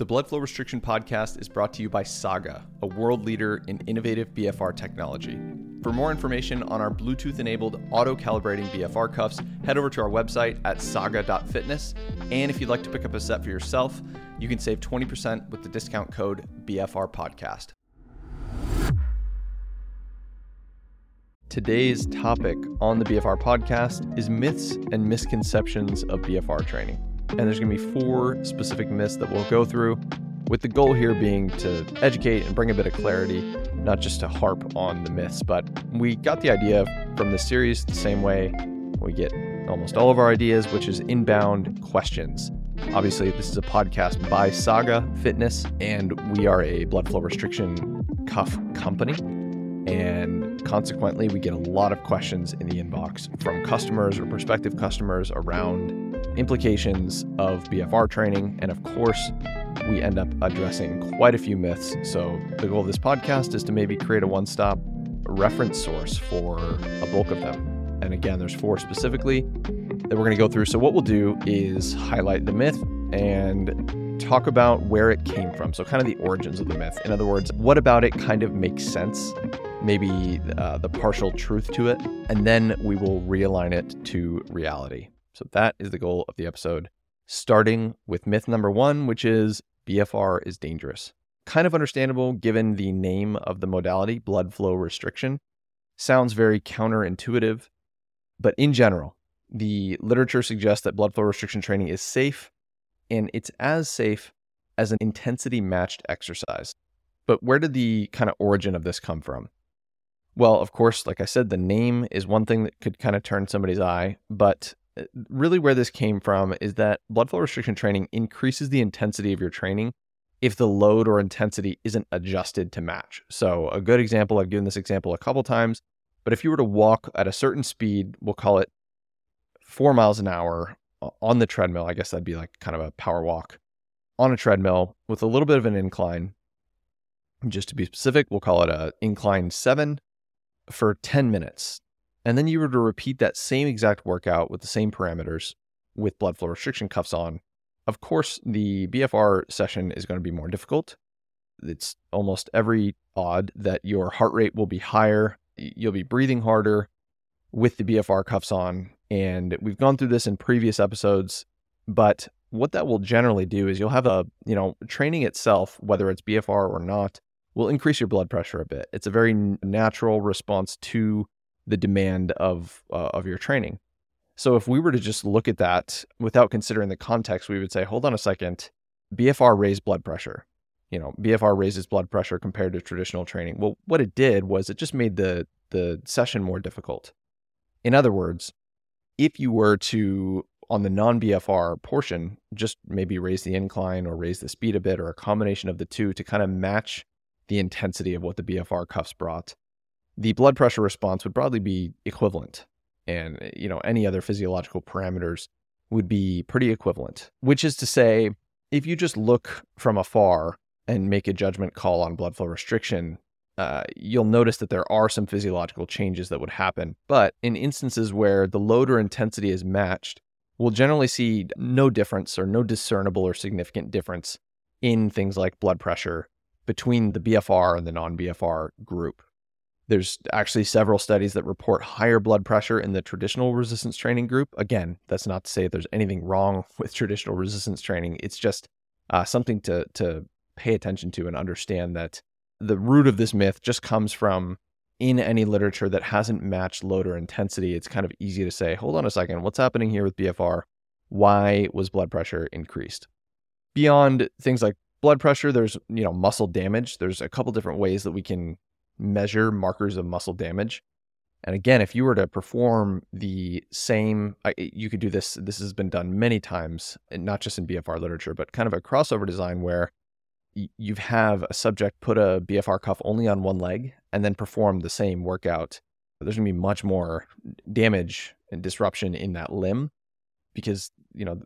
The Blood Flow Restriction podcast is brought to you by Saga, a world leader in innovative BFR technology. For more information on our Bluetooth-enabled auto-calibrating BFR cuffs, head over to our website at saga.fitness. And if you'd like to pick up a set for yourself, you can save 20% with the discount code BFRPodcast. Today's topic on the BFR podcast is myths and misconceptions of BFR training. And there's going to be four specific myths that we'll go through, with the goal here being to educate and bring a bit of clarity, not just to harp on the myths. But we got the idea from this series the same way we get almost all of our ideas, which is inbound questions. Obviously, this is a podcast by Saga Fitness, and we are a blood flow restriction cuff company. And consequently, we get a lot of questions in the inbox from customers or prospective customers around implications of BFR training. And of course, we end up addressing quite a few myths. So the goal of this podcast is to maybe create a one-stop reference source for a bulk of them. And again, there's four specifically that we're going to go through. So what we'll do is highlight the myth and talk about where it came from. So kind of the origins of the myth. In other words, what about it kind of makes sense, maybe the partial truth to it, and then we will realign it to reality. So that is the goal of the episode, starting with myth number one, which is BFR is dangerous. Kind of understandable given the name of the modality, blood flow restriction. Sounds very counterintuitive, but in general, the literature suggests that blood flow restriction training is safe, and it's as safe as an intensity-matched exercise. But where did the kind of origin of this come from? Well, of course, like I said, the name is one thing that could kind of turn somebody's eye, but really where this came from is that blood flow restriction training increases the intensity of your training if the load or intensity isn't adjusted to match. So a good example, I've given this example a couple times, but if you were to walk at a certain speed, we'll call it 4 miles an hour on the treadmill, I guess that'd be like kind of a power walk on a treadmill with a little bit of an incline. Just to be specific, we'll call it a incline 7 for 10 minutes. And then you were to repeat that same exact workout with the same parameters with blood flow restriction cuffs on. Of course, the BFR session is going to be more difficult. It's almost every odd that your heart rate will be higher. You'll be breathing harder with the BFR cuffs on. And we've gone through this in previous episodes, but what that will generally do is you'll have training itself, whether it's BFR or not, will increase your blood pressure a bit. It's a very natural response to the demand of your training. So if we were to just look at that without considering the context, we would say, hold on a second, BFR raised blood pressure. BFR raises blood pressure compared to traditional training. Well, what it did was it just made the session more difficult. In other words, if you were to, on the non-BFR portion, just maybe raise the incline or raise the speed a bit, or a combination of the two to kind of match the intensity of what the BFR cuffs brought, the blood pressure response would probably be equivalent. And, any other physiological parameters would be pretty equivalent, which is to say, if you just look from afar and make a judgment call on blood flow restriction, you'll notice that there are some physiological changes that would happen. But in instances where the load or intensity is matched, we'll generally see no difference or no discernible or significant difference in things like blood pressure between the BFR and the non-BFR group. There's actually several studies that report higher blood pressure in the traditional resistance training group. Again, that's not to say there's anything wrong with traditional resistance training. It's just something to pay attention to and understand that the root of this myth just comes from, in any literature that hasn't matched load or intensity, it's kind of easy to say, hold on a second, what's happening here with BFR? Why was blood pressure increased? Beyond things like blood pressure, there's muscle damage. There's a couple different ways that we can measure markers of muscle damage. And again, if you were to perform the same, you could do this. This has been done many times, and not just in BFR literature, but kind of a crossover design where you have a subject put a BFR cuff only on one leg and then perform the same workout. There's going to be much more damage and disruption in that limb because,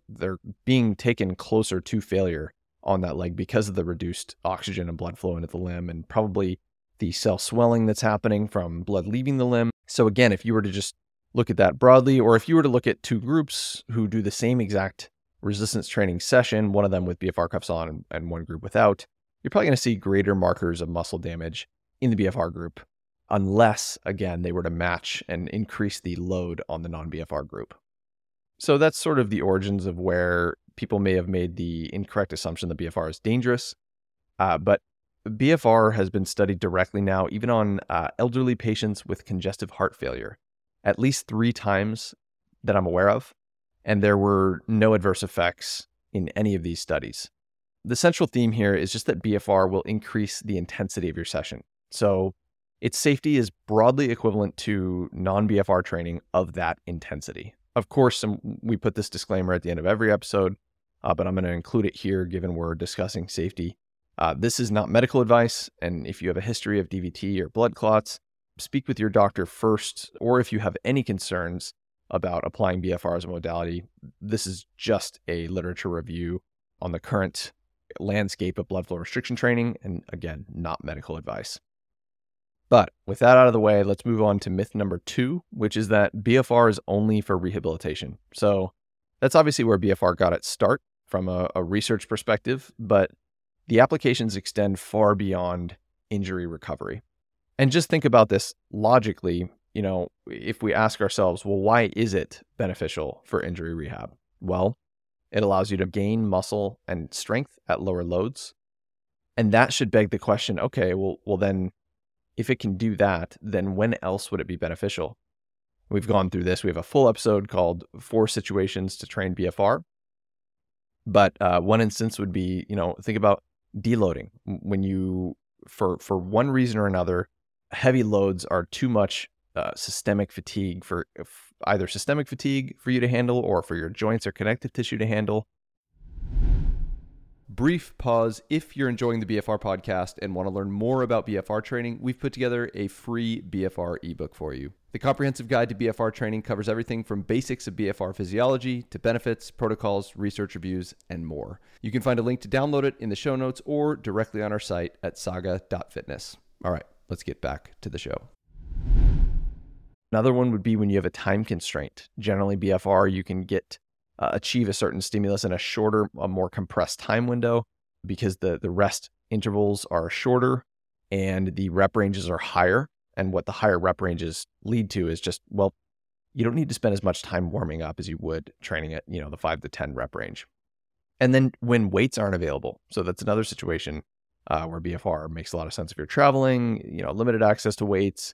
they're being taken closer to failure on that leg because of the reduced oxygen and blood flow into the limb, and probably the cell swelling that's happening from blood leaving the limb. So again, if you were to just look at that broadly, or if you were to look at two groups who do the same exact resistance training session, one of them with BFR cuffs on and one group without, you're probably going to see greater markers of muscle damage in the BFR group, unless, again, they were to match and increase the load on the non-BFR group. So that's sort of the origins of where people may have made the incorrect assumption that BFR is dangerous. But BFR has been studied directly now, even on elderly patients with congestive heart failure, at least 3 times that I'm aware of. And there were no adverse effects in any of these studies. The central theme here is just that BFR will increase the intensity of your session. So its safety is broadly equivalent to non-BFR training of that intensity. Of course, we put this disclaimer at the end of every episode, but I'm going to include it here given we're discussing safety. This is not medical advice, and if you have a history of DVT or blood clots, speak with your doctor first, or if you have any concerns about applying BFR as a modality, this is just a literature review on the current landscape of blood flow restriction training, and again, not medical advice. But with that out of the way, let's move on to myth number 2, which is that BFR is only for rehabilitation. So that's obviously where BFR got its start from a research perspective, but the applications extend far beyond injury recovery. And just think about this logically, you know, if we ask ourselves, well, why is it beneficial for injury rehab? Well, it allows you to gain muscle and strength at lower loads. And that should beg the question, okay, well then, if it can do that, then when else would it be beneficial? We've gone through this. We have a full episode called 4 Situations to Train BFR. But one instance would be, you know, think about deloading. When you, for one reason or another, heavy loads are too much systemic fatigue for either systemic fatigue for you to handle or for your joints or connective tissue to handle. Brief pause. If you're enjoying the BFR podcast and want to learn more about BFR training, we've put together a free BFR ebook for you. The comprehensive guide to BFR training covers everything from basics of BFR physiology to benefits, protocols, research reviews, and more. You can find a link to download it in the show notes or directly on our site at saga.fitness. All right, let's get back to the show. Another one would be when you have a time constraint. Generally, BFR, you can get achieve a certain stimulus in a shorter, a more compressed time window because the rest intervals are shorter and the rep ranges are higher. And what the higher rep ranges lead to is just, well, you don't need to spend as much time warming up as you would training at, you know, the 5 to 10 rep range. And then when weights aren't available. So that's another situation where BFR makes a lot of sense. If you're traveling, you know, limited access to weights,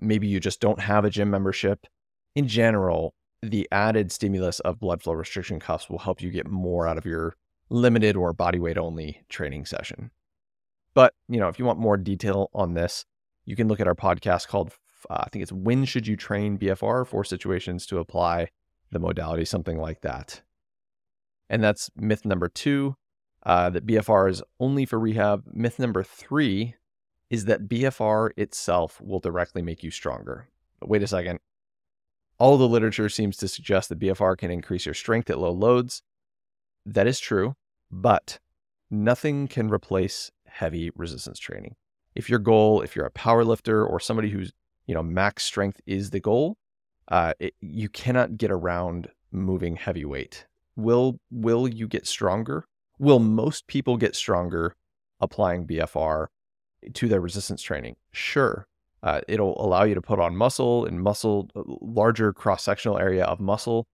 maybe you just don't have a gym membership. In general, the added stimulus of blood flow restriction cuffs will help you get more out of your limited or body weight only training session. But, you know, if you want more detail on this, you can look at our podcast called, I think it's When Should You Train BFR? 4 Situations to Apply the Modality, something like that. And that's myth number 2, that BFR is only for rehab. Myth number 3 is that BFR itself will directly make you stronger. But wait a second. All the literature seems to suggest that BFR can increase your strength at low loads. That is true, but nothing can replace heavy resistance training. If your goal, if you're a power lifter or somebody who's, you know, max strength is the goal, you cannot get around moving heavy weight. Will you get stronger? Will most people get stronger applying BFR to their resistance training? Sure. It'll allow you to put on muscle, and muscle, larger cross-sectional area of muscle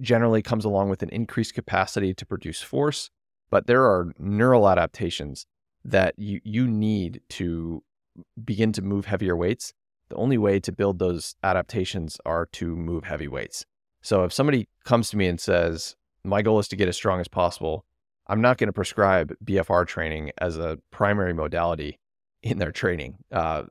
generally comes along with an increased capacity to produce force, but there are neural adaptations that you need to begin to move heavier weights. The only way to build those adaptations are to move heavy weights. So if somebody comes to me and says, my goal is to get as strong as possible, I'm not going to prescribe BFR training as a primary modality in their training.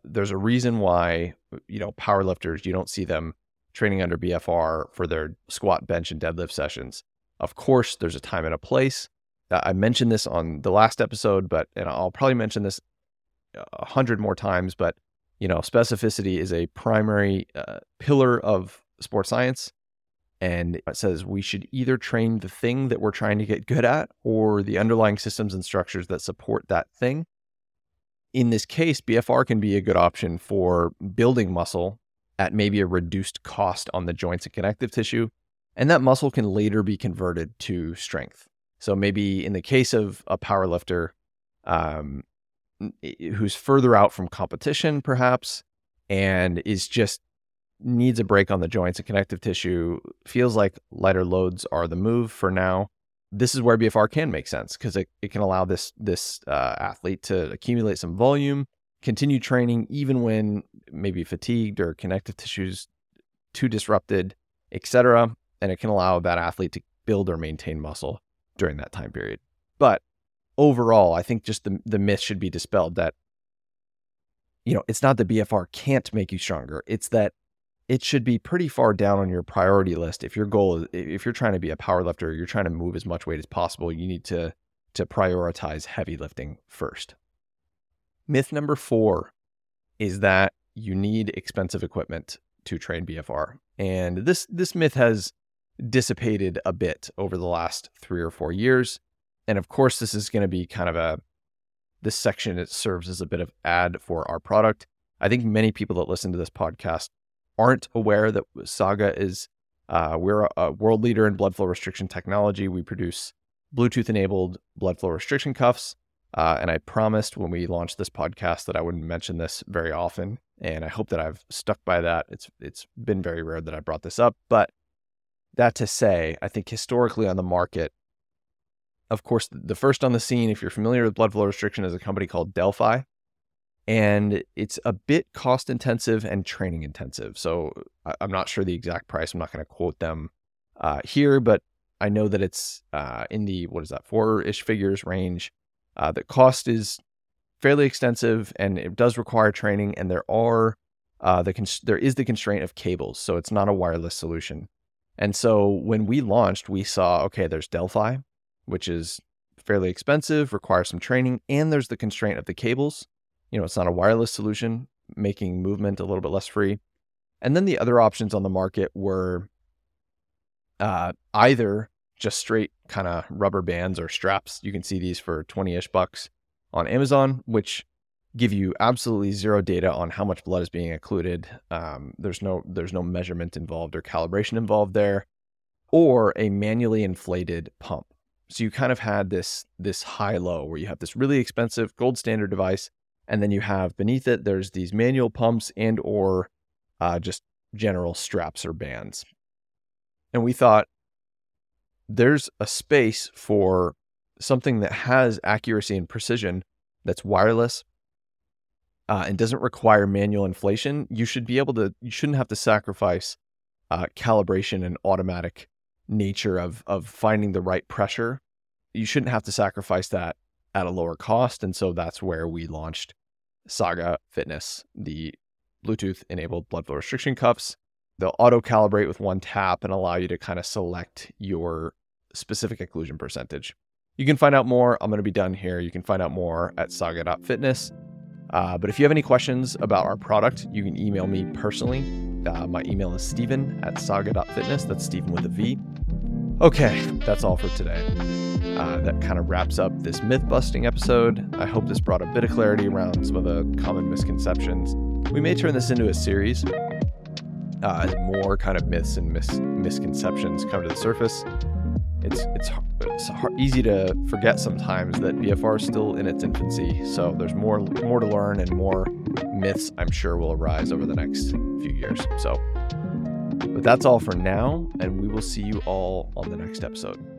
There's a reason why, you know, powerlifters, you don't see them training under BFR for their squat, bench, and deadlift sessions. Of course, there's a time and a place. I mentioned this on the last episode, and I'll probably mention this 100 more times, but, you know, specificity is a primary pillar of sports science. And it says we should either train the thing that we're trying to get good at or the underlying systems and structures that support that thing. In this case, BFR can be a good option for building muscle at maybe a reduced cost on the joints and connective tissue, and that muscle can later be converted to strength. So maybe in the case of a power lifter who's further out from competition perhaps, and is just needs a break on the joints and connective tissue, feels like lighter loads are the move for now, this is where BFR can make sense, because it can allow this athlete to accumulate some volume, continue training even when maybe fatigued or connective tissues too disrupted, etc. And it can allow that athlete to build or maintain muscle during that time period. But overall, I think just the myth should be dispelled that, you know, it's not that BFR can't make you stronger. It's that it should be pretty far down on your priority list. If your goal is, if you're trying to be a power lifter, you're trying to move as much weight as possible, you need to prioritize heavy lifting first. Myth number 4 is that you need expensive equipment to train BFR. And this myth has dissipated a bit over the last 3 or 4 years. And of course, this is going to be kind of this section, it serves as a bit of ad for our product. I think many people that listen to this podcast aren't aware that Saga is, we're a world leader in blood flow restriction technology. We produce Bluetooth-enabled blood flow restriction cuffs. And I promised when we launched this podcast that I wouldn't mention this very often, and I hope that I've stuck by that. It's been very rare that I brought this up, but that to say, I think historically on the market, of course, the first on the scene, if you're familiar with blood flow restriction, is a company called Delphi, and it's a bit cost intensive and training intensive. So I'm not sure the exact price. I'm not going to quote them here, but I know that it's in the, 4-ish figures range. The cost is fairly extensive, and it does require training, and there are there is the constraint of cables, so it's not a wireless solution. And so when we launched, we saw, okay, there's Delphi, which is fairly expensive, requires some training, and there's the constraint of the cables. You know, it's not a wireless solution, making movement a little bit less free. And then the other options on the market were either just straight kind of rubber bands or straps. You can see these for 20-ish bucks on Amazon, which give you absolutely zero data on how much blood is being occluded. There's no measurement involved or calibration involved there, or a manually inflated pump. So you kind of had this high-low where you have this really expensive gold standard device, and then you have beneath it, there's these manual pumps and or just general straps or bands. And we thought, there's a space for something that has accuracy and precision, that's wireless, and doesn't require manual inflation. You shouldn't have to sacrifice calibration and automatic nature of finding the right pressure. You shouldn't have to sacrifice that at a lower cost. And so that's where we launched Saga Fitness, the Bluetooth-enabled blood flow restriction cuffs. They'll auto-calibrate with one tap and allow you to kind of select your specific occlusion percentage. You can find out more. I'm going to be done here. You can find out more at saga.fitness. But if you have any questions about our product, you can email me personally. My email is steven@saga.fitness. That's Steven with a V. Okay, that's all for today. That kind of wraps up this myth-busting episode. I hope this brought a bit of clarity around some of the common misconceptions. We may turn this into a series. As more kind of myths and misconceptions come to the surface, it's easy to forget sometimes that BFR is still in its infancy. So there's more to learn, and more myths I'm sure will arise over the next few years. But that's all for now, and we will see you all on the next episode.